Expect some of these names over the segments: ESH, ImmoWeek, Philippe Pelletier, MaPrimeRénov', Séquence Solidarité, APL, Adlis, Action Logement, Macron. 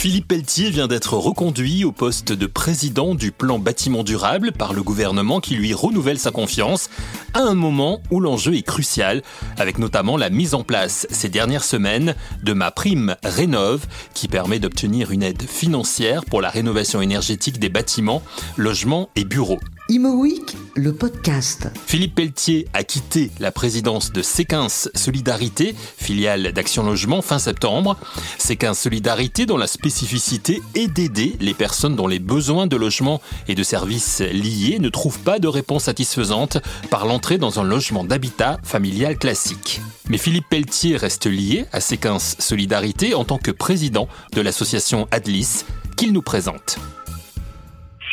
Philippe Pelletier vient d'être reconduit au poste de président du plan bâtiment durable par le gouvernement qui lui renouvelle sa confiance à un moment où l'enjeu est crucial, avec notamment la mise en place ces dernières semaines de MaPrimeRénov' qui permet d'obtenir une aide financière pour la rénovation énergétique des bâtiments, logements et bureaux. ImmoWeek, le podcast. Philippe Pelletier a quitté la présidence de Séquence Solidarité, filiale d'Action Logement, fin septembre. Séquence Solidarité dont la spécificité est d'aider les personnes dont les besoins de logement et de services liés ne trouvent pas de réponse satisfaisante par l'entrée dans un logement d'habitat familial classique. Mais Philippe Pelletier reste lié à Séquence Solidarité en tant que président de l'association Adlis qu'il nous présente.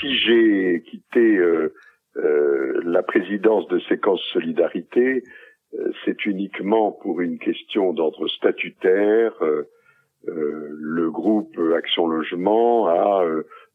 Si j'ai quitté la présidence de Séquence Solidarité, c'est uniquement pour une question d'ordre statutaire. Le groupe Action Logement a,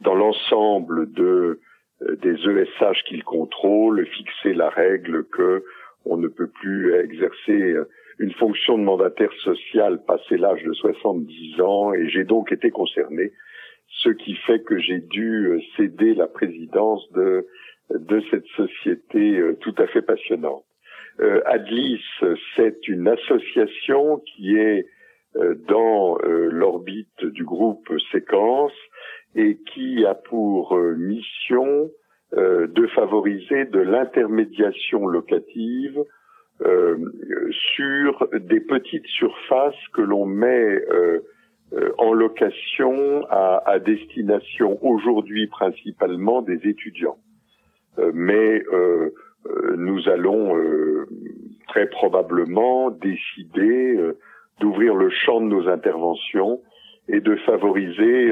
dans l'ensemble des ESH qu'il contrôle, fixé la règle que on ne peut plus exercer une fonction de mandataire social passé l'âge de 70 ans, et j'ai donc été concerné. Ce qui fait que j'ai dû céder la présidence de cette société tout à fait passionnante. Adlis, c'est une association qui est dans l'orbite du groupe Séquence et qui a pour mission de favoriser de l'intermédiation locative sur des petites surfaces que l'on met en location à destination aujourd'hui principalement des étudiants. Nous allons très probablement décider d'ouvrir le champ de nos interventions et de favoriser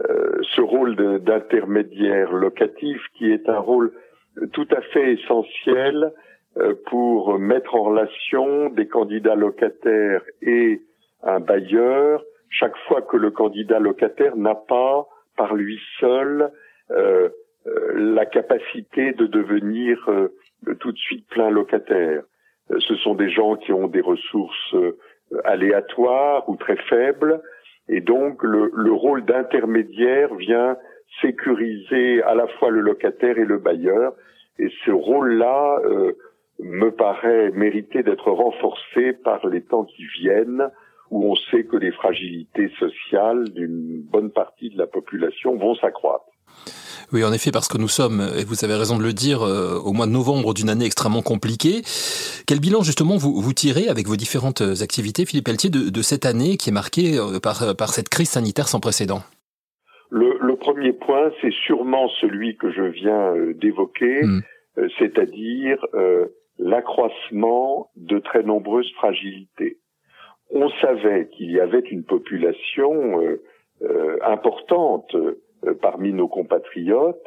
ce rôle d'intermédiaire locatif qui est un rôle tout à fait essentiel pour mettre en relation des candidats locataires et un bailleur chaque fois que le candidat locataire n'a pas, par lui seul, la capacité de devenir tout de suite plein locataire. Ce sont des gens qui ont des ressources aléatoires ou très faibles, et donc le rôle d'intermédiaire vient sécuriser à la fois le locataire et le bailleur, et ce rôle-là me paraît mériter d'être renforcé par les temps qui viennent, où on sait que les fragilités sociales d'une bonne partie de la population vont s'accroître. Oui, en effet, parce que nous sommes, et vous avez raison de le dire, au mois de novembre d'une année extrêmement compliquée. Quel bilan, justement, vous tirez avec vos différentes activités, Philippe Pelletier, de cette année qui est marquée par cette crise sanitaire sans précédent ? Le premier point, c'est sûrement celui que je viens d'évoquer, c'est-à-dire l'accroissement de très nombreuses fragilités. On savait qu'il y avait une population importante parmi nos compatriotes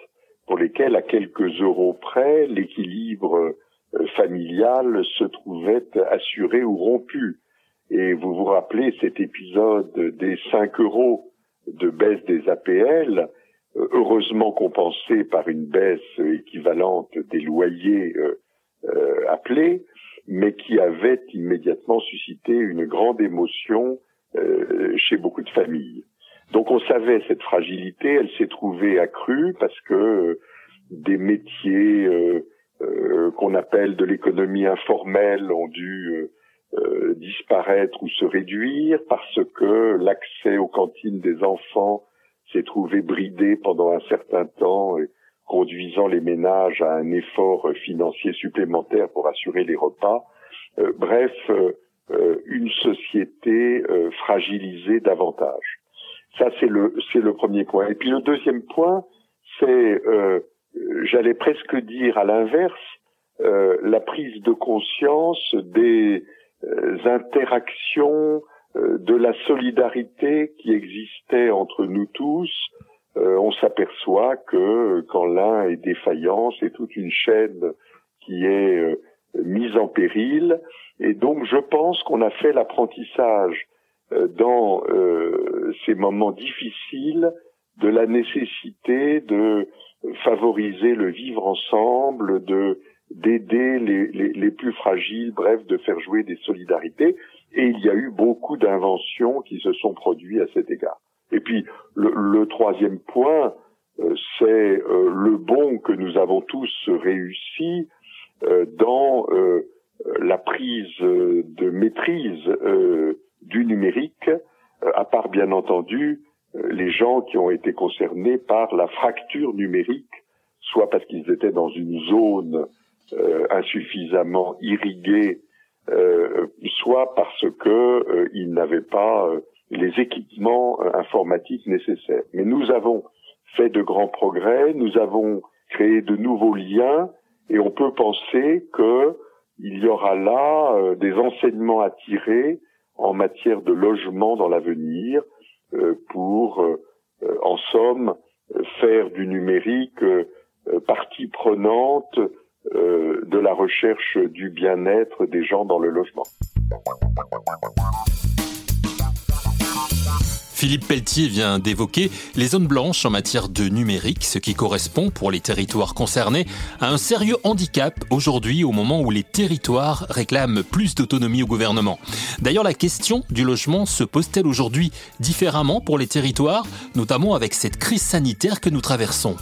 pour lesquels, à quelques euros près, l'équilibre familial se trouvait assuré ou rompu. Et vous vous rappelez cet épisode des 5 euros de baisse des APL, heureusement compensé par une baisse équivalente des loyers appelés, mais qui avait immédiatement suscité une grande émotion chez beaucoup de familles. Donc on savait cette fragilité, elle s'est trouvée accrue parce que des métiers qu'on appelle de l'économie informelle ont dû disparaître ou se réduire, parce que l'accès aux cantines des enfants s'est trouvé bridé pendant un certain temps, conduisant les ménages à un effort financier supplémentaire pour assurer les repas. Une société fragilisée davantage. Ça, c'est le premier point. Et puis le deuxième point, c'est, j'allais presque dire à l'inverse, la prise de conscience des interactions, de la solidarité qui existait entre nous tous. On s'aperçoit que quand l'un est défaillant, c'est toute une chaîne qui est mise en péril. Et donc je pense qu'on a fait l'apprentissage dans ces moments difficiles de la nécessité de favoriser le vivre ensemble, d'aider les plus fragiles, bref, de faire jouer des solidarités. Et il y a eu beaucoup d'inventions qui se sont produites à cet égard. Et puis, le troisième point, c'est le bond que nous avons tous réussi dans la prise de maîtrise du numérique, à part, bien entendu, les gens qui ont été concernés par la fracture numérique, soit parce qu'ils étaient dans une zone insuffisamment irriguée, soit parce que ils n'avaient pas les équipements informatiques nécessaires. Mais nous avons fait de grands progrès, nous avons créé de nouveaux liens, et on peut penser que il y aura là des enseignements à tirer en matière de logement dans l'avenir, pour, en somme, faire du numérique partie prenante de la recherche du bien-être des gens dans le logement. Philippe Pelletier vient d'évoquer les zones blanches en matière de numérique, ce qui correspond pour les territoires concernés à un sérieux handicap aujourd'hui au moment où les territoires réclament plus d'autonomie au gouvernement. D'ailleurs, la question du logement se pose-t-elle aujourd'hui différemment pour les territoires, notamment avec cette crise sanitaire que nous traversons ?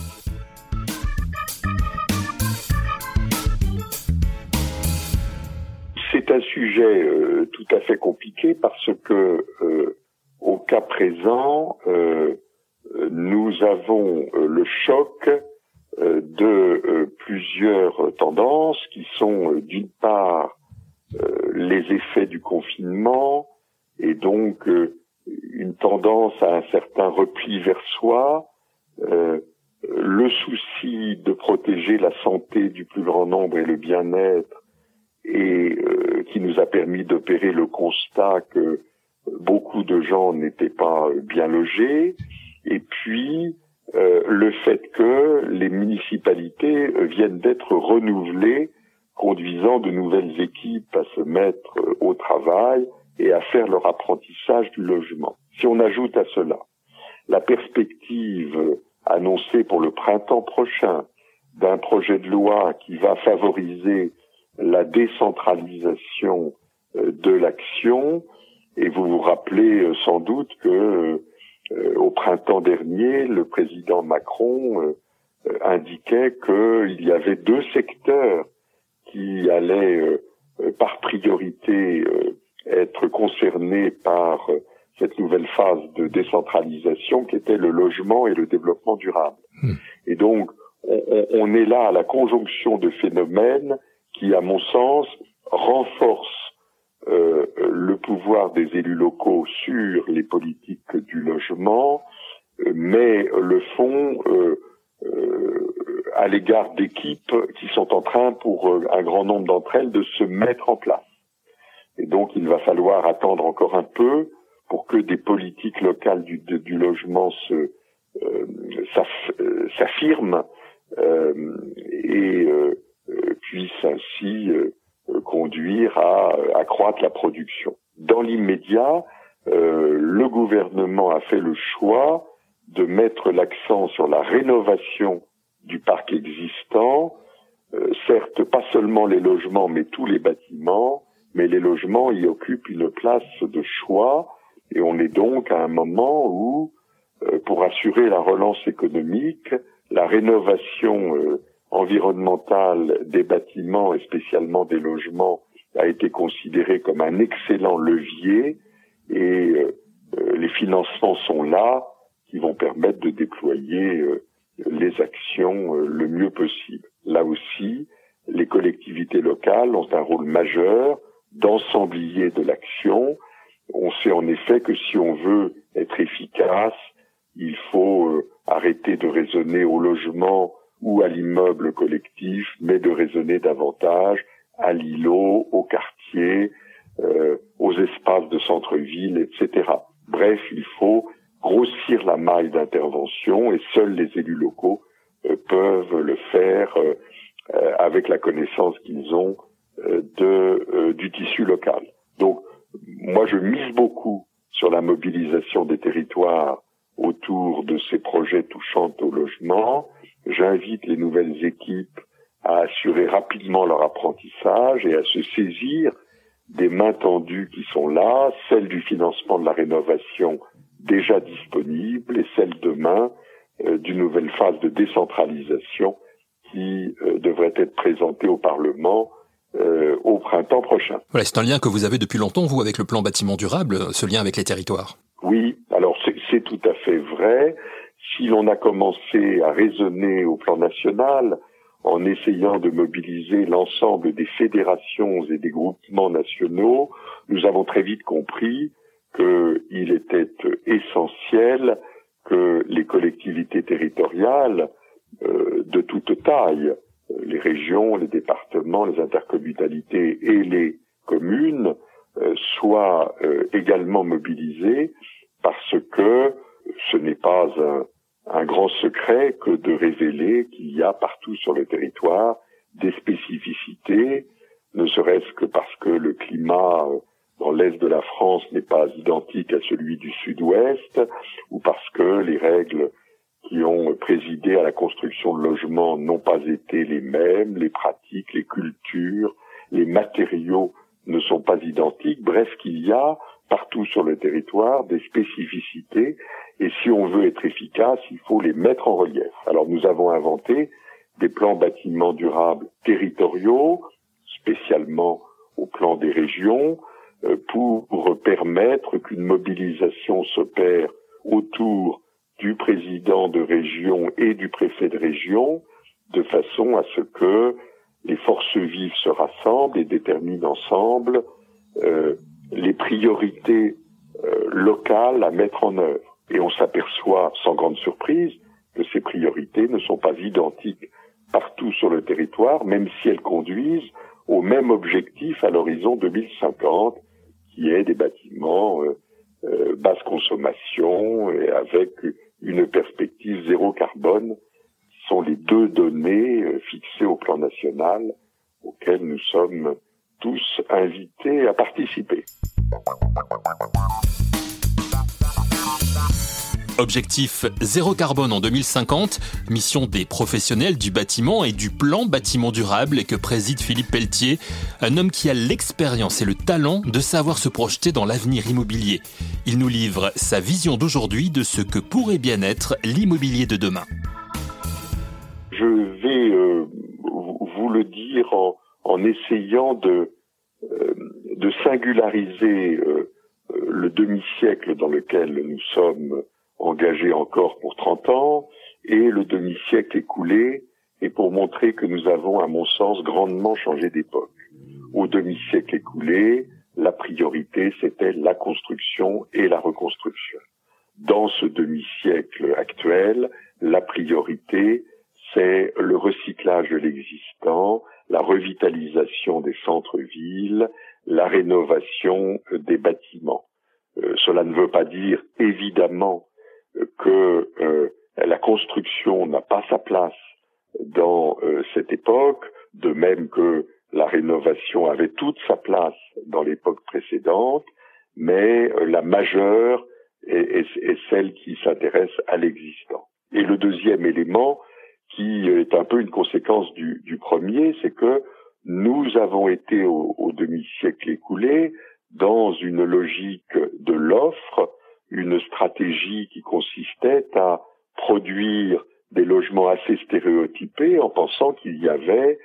C'est un sujet tout à fait compliqué parce que au cas présent, nous avons le choc de plusieurs tendances qui sont, d'une part, les effets du confinement et donc une tendance à un certain repli vers soi, le souci de protéger la santé du plus grand nombre et le bien-être, et qui nous a permis d'opérer le constat que beaucoup de gens n'étaient pas bien logés, et puis le fait que les municipalités viennent d'être renouvelées, conduisant de nouvelles équipes à se mettre au travail et à faire leur apprentissage du logement. Si on ajoute à cela la perspective annoncée pour le printemps prochain d'un projet de loi qui va favoriser la décentralisation de l'action, et vous vous rappelez sans doute que au printemps dernier, le président Macron indiquait qu'il y avait deux secteurs qui allaient par priorité être concernés par cette nouvelle phase de décentralisation, qui était le logement et le développement durable. Et donc, on est là à la conjonction de phénomènes qui, à mon sens, renforcent le pouvoir des élus locaux sur les politiques du logement, mais le font à l'égard d'équipes qui sont en train, pour un grand nombre d'entre elles, de se mettre en place. Et donc il va falloir attendre encore un peu pour que des politiques locales du logement s'affirment et puissent ainsi conduire à accroître la production. Dans l'immédiat, le gouvernement a fait le choix de mettre l'accent sur la rénovation du parc existant, certes pas seulement les logements, mais tous les bâtiments, mais les logements y occupent une place de choix, et on est donc à un moment où, pour assurer la relance économique, la rénovation environnementale des bâtiments et spécialement des logements a été considéré comme un excellent levier, et les financements sont là qui vont permettre de déployer les actions le mieux possible. Là aussi, les collectivités locales ont un rôle majeur d'ensemblier de l'action. On sait en effet que si on veut être efficace, il faut arrêter de raisonner au logement ou à l'immeuble collectif, mais de raisonner davantage à l'îlot, au quartier, aux espaces de centre-ville, etc. Bref, il faut grossir la maille d'intervention, et seuls les élus locaux peuvent le faire avec la connaissance qu'ils ont du tissu local. Donc, moi, je mise beaucoup sur la mobilisation des territoires autour de ces projets touchant au logement. J'invite les nouvelles équipes à assurer rapidement leur apprentissage et à se saisir des mains tendues qui sont là, celles du financement de la rénovation déjà disponibles et celles demain d'une nouvelle phase de décentralisation qui devrait être présentée au Parlement au printemps prochain. Voilà, c'est un lien que vous avez depuis longtemps, vous, avec le plan bâtiment durable, ce lien avec les territoires. Oui, alors c'est tout à fait vrai. Si l'on a commencé à raisonner au plan national en essayant de mobiliser l'ensemble des fédérations et des groupements nationaux, nous avons très vite compris qu'il était essentiel que les collectivités territoriales de toute taille, les régions, les départements, les intercommunalités et les communes, soient également mobilisées, parce que ce n'est pas un grand secret que de révéler qu'il y a partout sur le territoire des spécificités, ne serait-ce que parce que le climat dans l'est de la France n'est pas identique à celui du sud-ouest, ou parce que les règles qui ont présidé à la construction de logements n'ont pas été les mêmes, les pratiques, les cultures, les matériaux ne sont pas identiques. Bref, qu'il y a partout sur le territoire des spécificités, et si on veut être efficace, il faut les mettre en relief. Alors nous avons inventé des plans bâtiments durables territoriaux, spécialement au plan des régions, pour permettre qu'une mobilisation s'opère autour du président de région et du préfet de région, de façon à ce que les forces vives se rassemblent et déterminent ensemble les priorités locales à mettre en œuvre. Et on s'aperçoit, sans grande surprise, que ces priorités ne sont pas identiques partout sur le territoire, même si elles conduisent au même objectif à l'horizon 2050, qui est des bâtiments basse consommation et avec une perspective zéro carbone. Ce sont les deux données fixées au plan national auxquelles nous sommes tous invités à participer. Objectif zéro carbone en 2050, mission des professionnels du bâtiment et du plan bâtiment durable que préside Philippe Pelletier, un homme qui a l'expérience et le talent de savoir se projeter dans l'avenir immobilier. Il nous livre sa vision d'aujourd'hui de ce que pourrait bien être l'immobilier de demain. Je vais vous le dire en essayant de singulariser le demi-siècle dans lequel nous sommes engagés encore pour 30 ans, et le demi-siècle écoulé, et pour montrer que nous avons, à mon sens, grandement changé d'époque. Au demi-siècle écoulé, la priorité, c'était la construction et la reconstruction. Dans ce demi-siècle actuel, la priorité, c'est le recyclage de l'existant, la revitalisation des centres-villes, la rénovation des bâtiments. Cela ne veut pas dire, évidemment, que la construction n'a pas sa place dans cette époque, de même que la rénovation avait toute sa place dans l'époque précédente, mais la majeure est celle qui s'intéresse à l'existant. Et le deuxième élément, qui est un peu une conséquence du premier, c'est que nous avons été au demi-siècle écoulé dans une logique de l'offre, une stratégie qui consistait à produire des logements assez stéréotypés en pensant qu'il y avait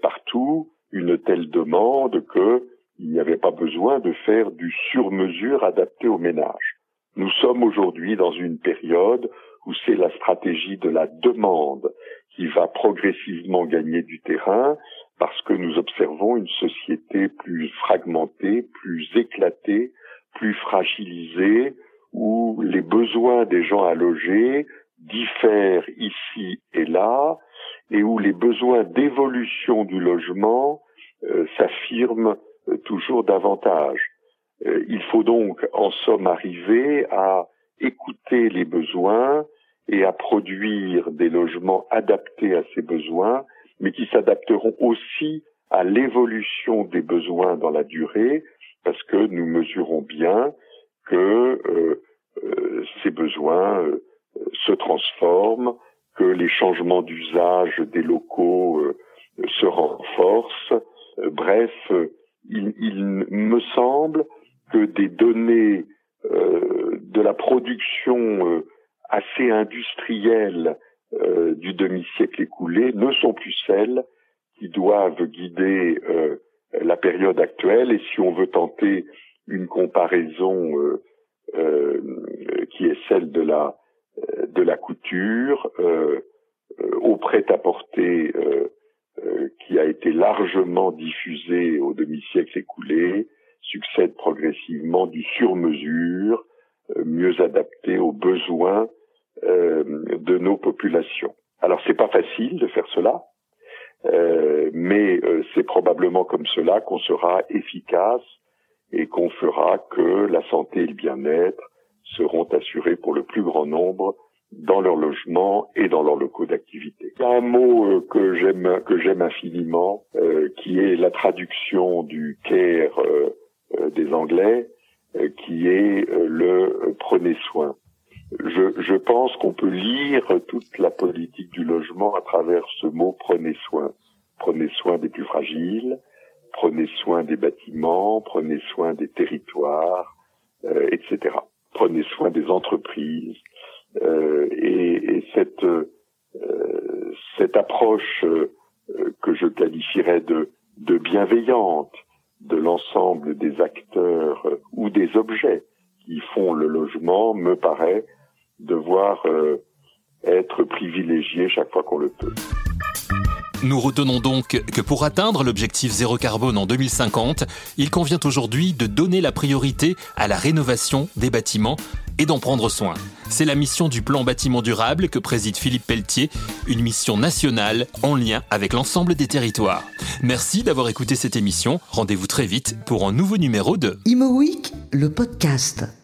partout une telle demande qu'il n'y avait pas besoin de faire du sur-mesure adapté au ménage. Nous sommes aujourd'hui dans une période où c'est la stratégie de la demande qui va progressivement gagner du terrain, parce que nous observons une société plus fragmentée, plus éclatée, plus fragilisée, où les besoins des gens à loger diffèrent ici et là, et où les besoins d'évolution du logement s'affirment toujours davantage. Il faut donc, en somme, arriver à écouter les besoins et à produire des logements adaptés à ces besoins, mais qui s'adapteront aussi à l'évolution des besoins dans la durée, parce que nous mesurons bien que ces besoins se transforment, que les changements d'usage des locaux se renforcent. Bref, il me semble que des données de la production assez industrielle du demi-siècle écoulé ne sont plus celles qui doivent guider la période actuelle. Et si on veut tenter une comparaison qui est celle de la couture au prêt-à-porter qui a été largement diffusé au demi-siècle écoulé, succède progressivement du sur-mesure, mieux adapté aux besoins de nos populations. Alors, c'est pas facile de faire cela, mais c'est probablement comme cela qu'on sera efficace et qu'on fera que la santé et le bien-être seront assurés pour le plus grand nombre dans leur logement et dans leurs locaux d'activité. Il y a un mot que j'aime infiniment, qui est la traduction du care des Anglais, qui est le prenez soin. Je pense qu'on peut lire toute la politique du logement à travers ce mot prenez soin. Prenez soin des plus fragiles, prenez soin des bâtiments, prenez soin des territoires, etc. Prenez soin des entreprises. Et cette approche que je qualifierais de bienveillante de l'ensemble des acteurs ou des objets qui font le logement me paraît devoir être privilégiée chaque fois qu'on le peut. Nous retenons donc que pour atteindre l'objectif zéro carbone en 2050, il convient aujourd'hui de donner la priorité à la rénovation des bâtiments et d'en prendre soin. C'est la mission du plan bâtiment durable que préside Philippe Pelletier, une mission nationale en lien avec l'ensemble des territoires. Merci d'avoir écouté cette émission. Rendez-vous très vite pour un nouveau numéro de ImmoWeek, le podcast.